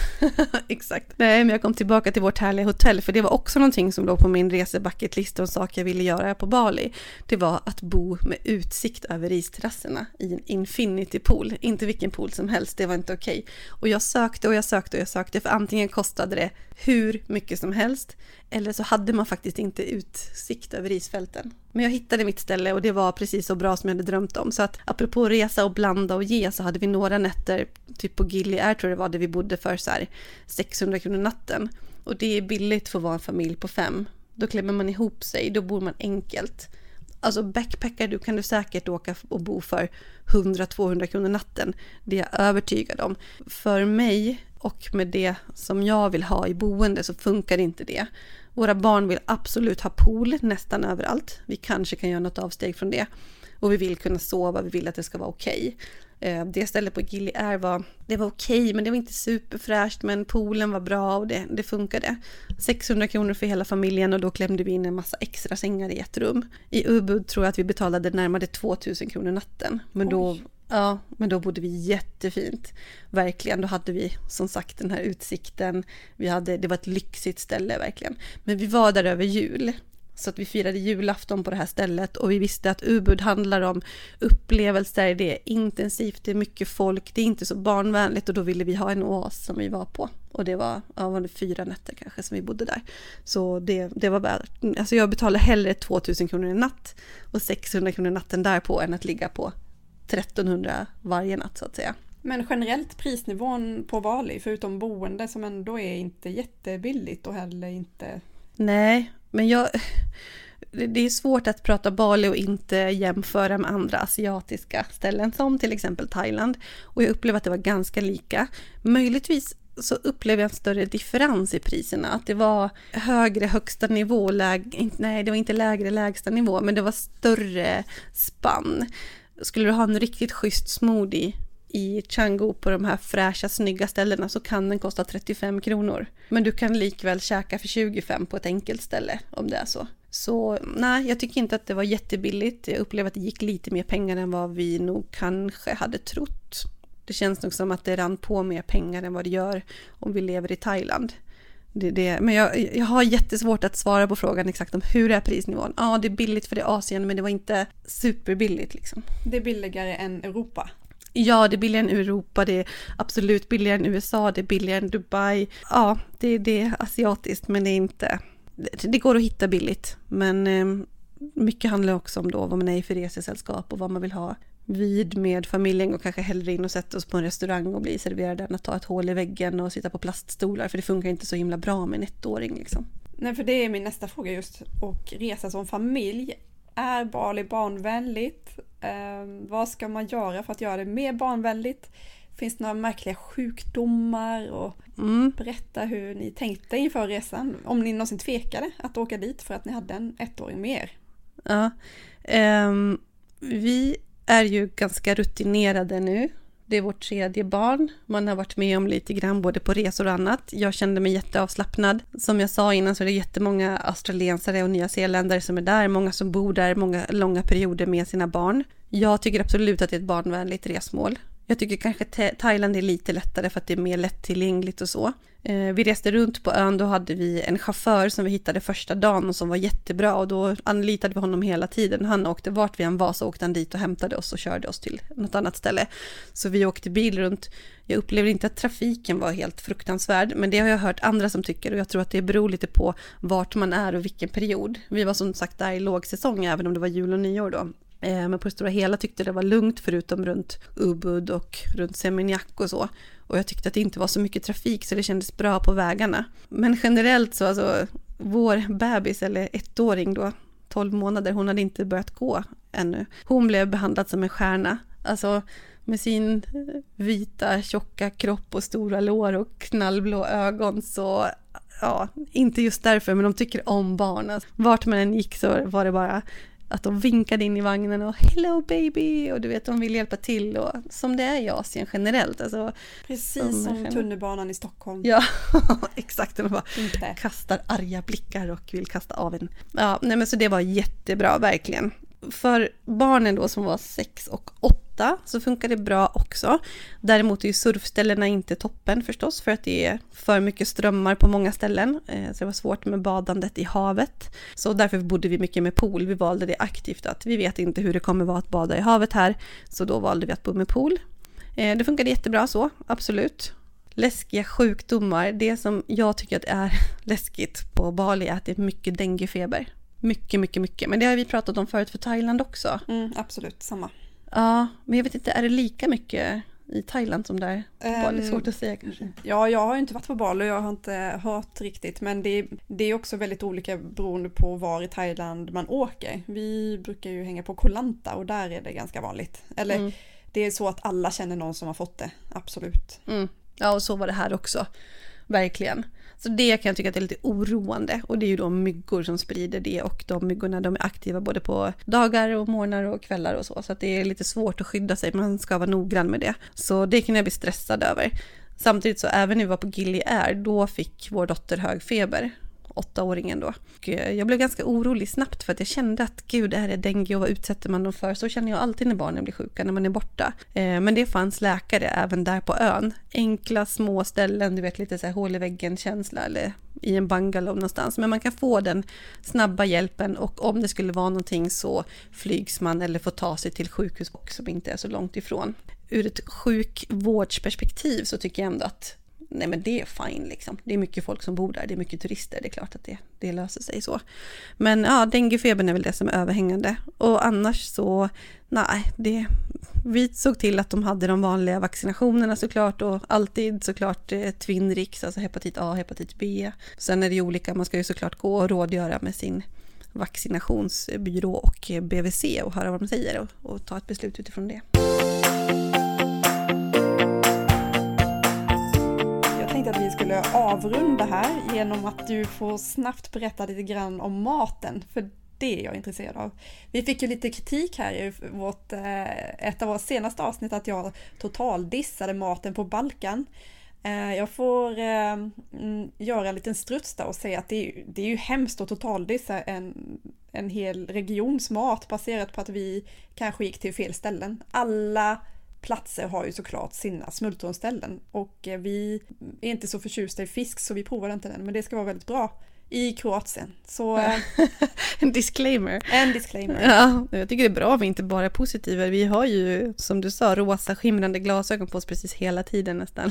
exakt. Nej, men jag kom tillbaka till vårt härliga hotell. För det var också någonting som låg på min resebucketlista och sak jag ville göra på Bali. Det var att bo med utsikt över isterrasserna i en infinity pool. Inte vilken pool som helst, det var inte okej. Och jag sökte och jag sökte och jag sökte. För antingen kostade det hur mycket som helst. Eller så hade man faktiskt inte utsikt över isfälten. Men jag hittade mitt ställe och det var precis så bra som jag hade drömt om. Så att apropå resa och blanda och ge så hade vi några nätter typ på Gili Air tror jag det var, där vi bodde för så här sexhundra kronor natten. Och det är billigt för att vara en familj på fem. Då klämmer man ihop sig, då bor man enkelt. Alltså backpackar, du kan du säkert åka och bo för hundra till tvåhundra kronor natten. Det är jag övertygad om. För mig och med det som jag vill ha i boende så funkar inte det. Våra barn vill absolut ha pool nästan överallt. Vi kanske kan göra något avsteg från det. Och vi vill kunna sova, vi vill att det ska vara okej. Det stället på Gili Air var, det var okej, men det var inte superfräscht, men poolen var bra och det, det funkade. sexhundra kronor för hela familjen och då klämde vi in en massa extra sängar i ett rum. I Ubud tror jag att vi betalade närmare tvåtusen kronor natten. Men då, ja, men då bodde vi jättefint. Verkligen, då hade vi som sagt den här utsikten. Vi hade, det var ett lyxigt ställe verkligen. Men vi var där över jul. Så att vi firade julafton på det här stället och vi visste att Ubud handlar om upplevelser, det är intensivt, det är mycket folk, det är inte så barnvänligt och då ville vi ha en oas som vi var på. Och det var, ja, var det fyra nätter kanske som vi bodde där. Så det, det var värt, alltså jag betalade hellre tvåtusen kronor i natt och sexhundra kronor natten därpå än att ligga på trettonhundra varje natt så att säga. Men generellt prisnivån på Bali förutom boende som ändå är inte jättebilligt och heller inte... Nej, men jag, det är svårt att prata Bali och inte jämföra med andra asiatiska ställen som till exempel Thailand. Och jag upplevde att det var ganska lika. Möjligtvis så upplevde jag en större differens i priserna. Att det var högre högsta nivå, läg, nej det var inte lägre lägsta nivå, men det var större spann. Skulle du ha en riktigt schysst smoothie i Canggu på de här fräscha, snygga ställena så kan den kosta trettiofem kronor. Men du kan likväl käka för tjugofem på ett enkelt ställe om det är så. Så nej, jag tycker inte att det var jättebilligt. Jag upplevde att det gick lite mer pengar än vad vi nog kanske hade trott. Det känns nog som att det rann på mer pengar än vad det gör om vi lever i Thailand. Det, det. Men jag, jag har jättesvårt att svara på frågan exakt om hur är prisnivån. Ja, ah, det är billigt för det är Asien men det var inte superbilligt liksom. Det är billigare än Europa. Ja, det är billigare än Europa, det är absolut billigare än U S A, det är billigare än Dubai. Ja, det, det är asiatiskt men det är inte... Det, det går att hitta billigt men eh, mycket handlar också om då vad man är i för resesällskap och vad man vill ha vid med familjen och kanske hellre in och sätta oss på en restaurang och bli serverade än att ta ett hål i väggen och sitta på plaststolar, för det funkar inte så himla bra med en ettåring liksom. Nej, för det är min nästa fråga just, och resa som familj. Är Bali barnvänligt? Eh, vad ska man göra för att göra det mer barnvänligt? Finns det några märkliga sjukdomar? Och mm. Berätta hur ni tänkte inför resan. Om ni någonsin tvekade att åka dit för att ni hade en ettåring med er. Ja, eh, vi är ju ganska rutinerade nu. Det är vårt tredje barn. Man har varit med om lite grann både på resor och annat. Jag kände mig jätteavslappnad. Som jag sa innan så är det jättemånga australiensare och nyzeeländare som är där. Många som bor där många långa perioder med sina barn. Jag tycker absolut att det är ett barnvänligt resmål. Jag tycker kanske Thailand är lite lättare för att det är mer lättillgängligt och så. Vi reste runt på ön, då hade vi en chaufför som vi hittade första dagen och som var jättebra, och då anlitade vi honom hela tiden. Han åkte vart vi än var, så åkte han dit och hämtade oss och körde oss till något annat ställe. Så vi åkte bil runt. Jag upplevde inte att trafiken var helt fruktansvärd, men det har jag hört andra som tycker, och jag tror att det beror lite på vart man är och vilken period. Vi var som sagt där i lågsäsong, även om det var jul och nyår då. Men på det stora hela tyckte det var lugnt förutom runt Ubud och runt Seminyak och så. Och jag tyckte att det inte var så mycket trafik, så det kändes bra på vägarna. Men generellt så, alltså, vår bebis eller ettåring då, tolv månader, hon hade inte börjat gå ännu. Hon blev behandlad som en stjärna. Alltså med sin vita, tjocka kropp och stora lår och knallblå ögon så... Ja, inte just därför, men de tycker om barn. Alltså, vart man än gick så var det bara... Att de vinkade in i vagnen och hello baby, och du vet, de vill hjälpa till, och som det är i Asien generellt. Alltså, precis som, som tunnelbanan i Stockholm. Ja, exakt. De bara inte. Kastar arga blickar och vill kasta av en. Ja, nej, men så det var jättebra, verkligen. För barnen då som var sex och åtta så funkar det bra också. Däremot är ju surfställena inte toppen förstås, för att det är för mycket strömmar på många ställen. Så det var svårt med badandet i havet. Så därför bodde vi mycket med pool. Vi valde det aktivt, att vi vet inte hur det kommer vara att bada i havet här. Så då valde vi att bo med pool. Det funkade jättebra så, absolut. Läskiga sjukdomar. Det som jag tycker att är läskigt på Bali är att det är mycket denguefeber. Mycket, mycket, mycket. Men det har vi pratat om förut för Thailand också. Mm, absolut, samma. Ja, men jag vet inte, är det lika mycket i Thailand som där på um, Bali? Svårt att säga kanske. Ja, jag har inte varit på Bali och jag har inte hört riktigt. Men det, det är också väldigt olika beroende på var i Thailand man åker. Vi brukar ju hänga på Koh Lanta och där är det ganska vanligt. Eller mm. Det är så att alla känner någon som har fått det, absolut. Mm. Ja, och så var det här också, verkligen. Så det kan jag tycka att det är lite oroande, och det är ju då myggor som sprider det, och de myggorna de är aktiva både på dagar och morgnar och kvällar och så, så att det är lite svårt att skydda sig, man ska vara noggrann med det. Så det kan jag bli stressad över. Samtidigt så även när vi var på Gili Air, då fick vår dotter hög feber, åttaåringen då. Och jag blev ganska orolig snabbt för att jag kände att gud, är det dengue och vad utsätter man dem för? Så känner jag alltid när barnen blir sjuka, när man är borta. Eh, men det fanns läkare även där på ön. Enkla små ställen, du vet, lite så här hål i väggen känsla eller i en bungalow någonstans. Men man kan få den snabba hjälpen, och om det skulle vara någonting så flygs man eller får ta sig till sjukhus också, som inte är så långt ifrån. Ur ett sjukvårdsperspektiv så tycker jag ändå att nej, men det är fine liksom. Det är mycket folk som bor där, det är mycket turister, det är klart att det, det löser sig så. Men ja, denguefebern är väl det som är överhängande. Och annars så, nej, det, vi såg till att de hade de vanliga vaccinationerna såklart, och alltid såklart eh, Twinrix, alltså hepatit A, hepatit B. Sen är det ju olika, man ska ju såklart gå och rådgöra med sin vaccinationsbyrå och B V C och höra vad de säger och, och ta ett beslut utifrån det. Att vi skulle avrunda här genom att du får snabbt berätta lite grann om maten, för det är jag intresserad av. Vi fick ju lite kritik här i vårt, ett av våra senaste avsnitt, att jag totaldissade maten på Balkan. Jag får göra en liten struts där och säga att det är, det är ju hemskt att totaldissa en, en hel regions mat baserat på att vi kanske gick till fel ställen. Alla platser har ju såklart sina smultronställen, och vi är inte så förtjusta i fisk så vi provar inte den, men det ska vara väldigt bra i Kroatien. Så, en disclaimer. En disclaimer. Ja, jag tycker det är bra att vi inte bara är positiva. Vi har ju, som du sa, rosa skimrande glasögon på oss precis hela tiden nästan.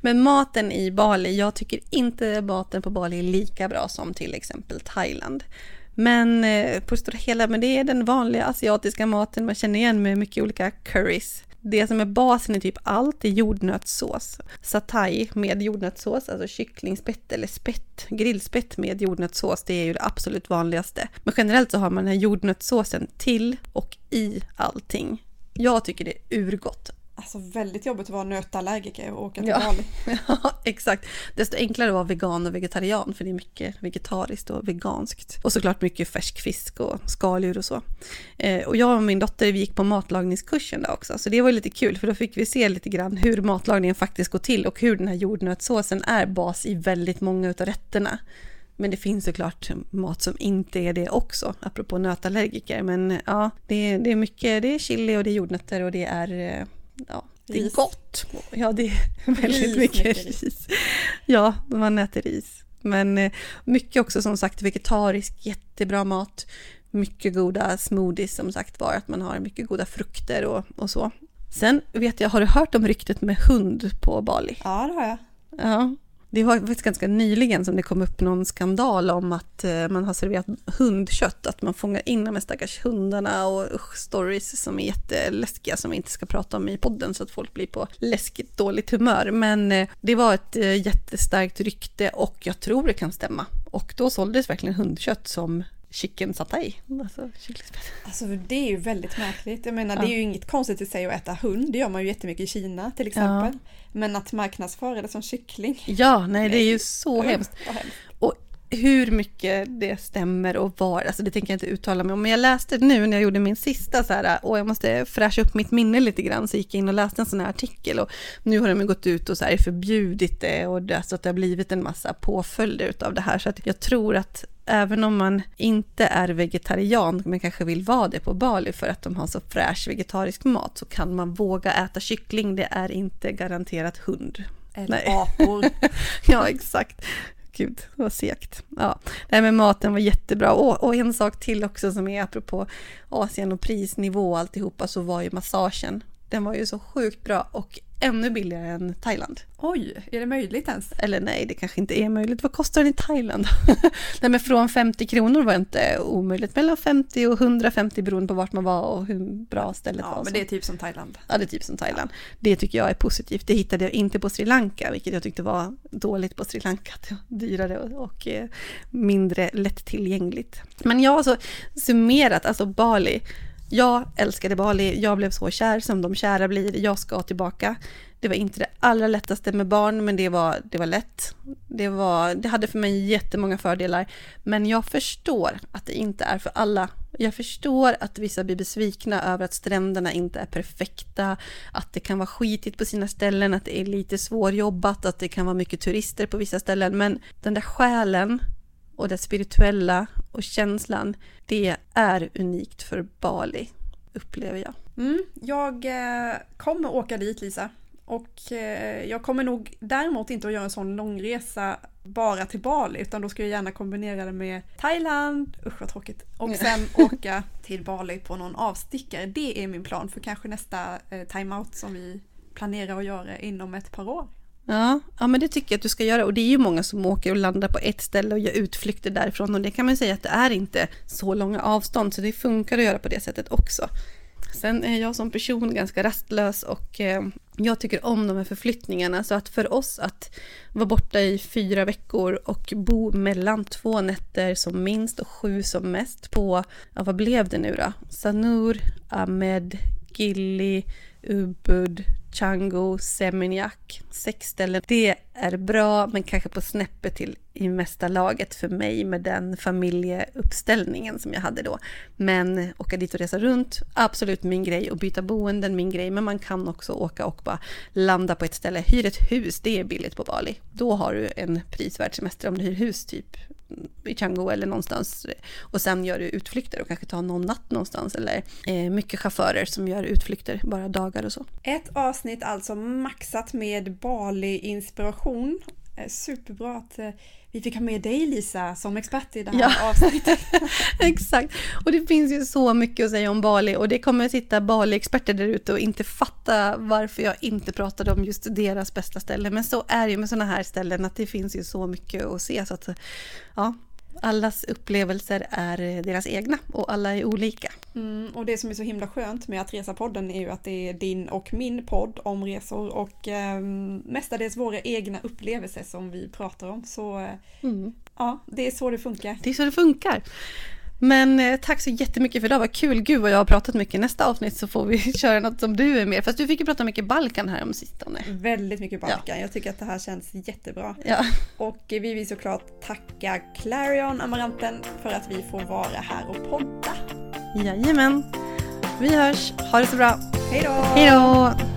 Men maten i Bali, jag tycker inte maten på Bali är lika bra som till exempel Thailand. Men eh, på stora hela, men det är den vanliga asiatiska maten man känner igen med mycket olika curries. Det som är basen i typ allt är jordnötssås. Satay med jordnötssås, alltså kycklingspett eller spett, grillspett med jordnötssås, det är ju det absolut vanligaste. Men generellt så har man den här jordnötssåsen till och i allting. Jag tycker det är urgott. Alltså väldigt jobbigt att vara nötallergiker och åka till Bali. Ja, exakt. Desto enklare att vara vegan och vegetarian, för det är mycket vegetariskt och veganskt. Och såklart mycket färsk fisk och skaldjur och så. Eh, och jag och min dotter, vi gick på matlagningskursen där också. Så det var lite kul, för då fick vi se lite grann hur matlagningen faktiskt går till och hur den här jordnötssåsen är bas i väldigt många utav rätterna. Men det finns såklart mat som inte är det också, apropå nötallergiker. Men ja, det, det är mycket, det är chili och det är jordnötter och det är... Ja, det är gott. Ja, det är väldigt ris, mycket, mycket ris. ris. Ja, man äter ris. Men mycket också som sagt vegetarisk, jättebra mat. Mycket goda smoothies som sagt var, att man har mycket goda frukter och, och så. Sen vet jag, har du hört om ryktet med hund på Bali? Ja, det har jag. Ja. Det var ganska nyligen som det kom upp någon skandal om att man har serverat hundkött, att man fångar in de här stackars hundarna och usch, stories som är jätteläskiga som vi inte ska prata om i podden så att folk blir på läskigt dåligt humör. Men det var ett jättestarkt rykte och jag tror det kan stämma. Och då såldes verkligen hundkött som chicken satay. Alltså, alltså det är ju väldigt märkligt. Jag menar, ja. Det är ju inget konstigt i sig att äta hund. Det gör man ju jättemycket i Kina till exempel. Ja. Men att marknadsföra det som kyckling. Ja, nej, det är ju så hemskt. hemskt. Och hur mycket det stämmer och var, alltså det tänker jag inte uttala mig om. Men jag läste nu när jag gjorde min sista så här, och jag måste fräscha upp mitt minne lite grann, så gick jag in och läste en sån här artikel och nu har de gått ut och så här förbjudit det och det, så att det har blivit en massa påföljder utav det här. Så att jag tror att även om man inte är vegetarian men kanske vill vara det på Bali för att de har så fräsch vegetarisk mat, så kan man våga äta kyckling. Det är inte garanterat hund. Eller nej. Apor. Ja, exakt. Gud, vad segt. Ja. Det här med maten var jättebra. Och, och en sak till också som är apropå Asien och prisnivå och alltihopa, så var ju massagen. Den var ju så sjukt bra och ännu billigare än Thailand. Oj, är det möjligt ens? Eller nej, det kanske inte är möjligt. Vad kostar den i Thailand? Nej, men från femtio kronor var det inte omöjligt. Mellan femtio och hundrafemtio beroende på vart man var och hur bra stället ja, var. Ja, men det är typ som Thailand. Ja, det är typ som Thailand. Ja. Det tycker jag är positivt. Det hittade jag inte på Sri Lanka, vilket jag tyckte var dåligt på Sri Lanka. Det var dyrare och mindre lättillgängligt. Men jag har så summerat, alltså Bali... Jag älskade Bali, jag blev så kär som de kära blir, jag ska tillbaka. Det var inte det allra lättaste med barn, men det var, det var lätt. Det, var, det hade för mig jättemånga fördelar. Men jag förstår att det inte är för alla. Jag förstår att vissa blir besvikna över att stränderna inte är perfekta. Att det kan vara skitigt på sina ställen, att det är lite svårjobbat, att det kan vara mycket turister på vissa ställen. Men den där själen... Och det spirituella och känslan, det är unikt för Bali, upplever jag. Mm, jag kommer åka dit, Lisa. Och jag kommer nog däremot inte att göra en sån långresa bara till Bali, utan då ska jag gärna kombinera det med Thailand, usch vad tråkigt, och sen åka till Bali på någon avstickare. Det är min plan för kanske nästa timeout som vi planerar att göra inom ett par år. Ja, ja, men det tycker jag att du ska göra. Och det är ju många som åker och landar på ett ställe och gör utflykter därifrån. Och det kan man säga att det är inte så långa avstånd, så det funkar att göra på det sättet också. Sen är jag som person ganska rastlös och jag tycker om de här förflyttningarna. Så att för oss att vara borta i fyra veckor och bo mellan två nätter som minst och sju som mest på, ja, vad blev det nu då? Sanur, Amed, Gili, Ubud, Canggu, Seminyak, sex ställen. Det är bra, men kanske på snäppet till i mesta laget för mig med den familjeuppställningen som jag hade då. Men åka dit och resa runt, absolut min grej, och byta boenden, min grej. Men man kan också åka och bara landa på ett ställe. Hyr ett hus, det är billigt på Bali. Då har du en prisvärd semester om du hyr hus typ i Canggu eller någonstans, och sen gör du utflykter och kanske tar någon natt någonstans, eller eh, mycket chaufförer som gör utflykter bara dagar och så. Ett avsnitt alltså maxat med Bali-inspiration. Superbra att vi fick ha med dig, Lisa, som expert i det här ja. avsnittet. Exakt. Och det finns ju så mycket att säga om Bali, och det kommer att sitta Bali-experter där ute och inte fatta varför jag inte pratade om just deras bästa ställen. Men så är det ju med sådana här ställen, att det finns ju så mycket att se. Så att, ja. allas upplevelser är deras egna och alla är olika. Mm, och det som är så himla skönt med att Resapodden är ju att det är din och min podd om resor och eh, mestadels våra egna upplevelser som vi pratar om. Så mm. ja, det är så det funkar. Det är så det funkar. Men eh, tack så jättemycket för det. Vad kul. Gud vad jag har pratat mycket. Nästa avsnitt så får vi köra något som du är med. Fast du fick ju prata mycket Balkan här om sistone. Väldigt mycket Balkan. Ja. Jag tycker att det här känns jättebra. Ja. Och vi vill såklart tacka Clarion Amaranten för att vi får vara här och podda. Jajamän. Vi hörs. Ha det så bra. Hej då. Hej då.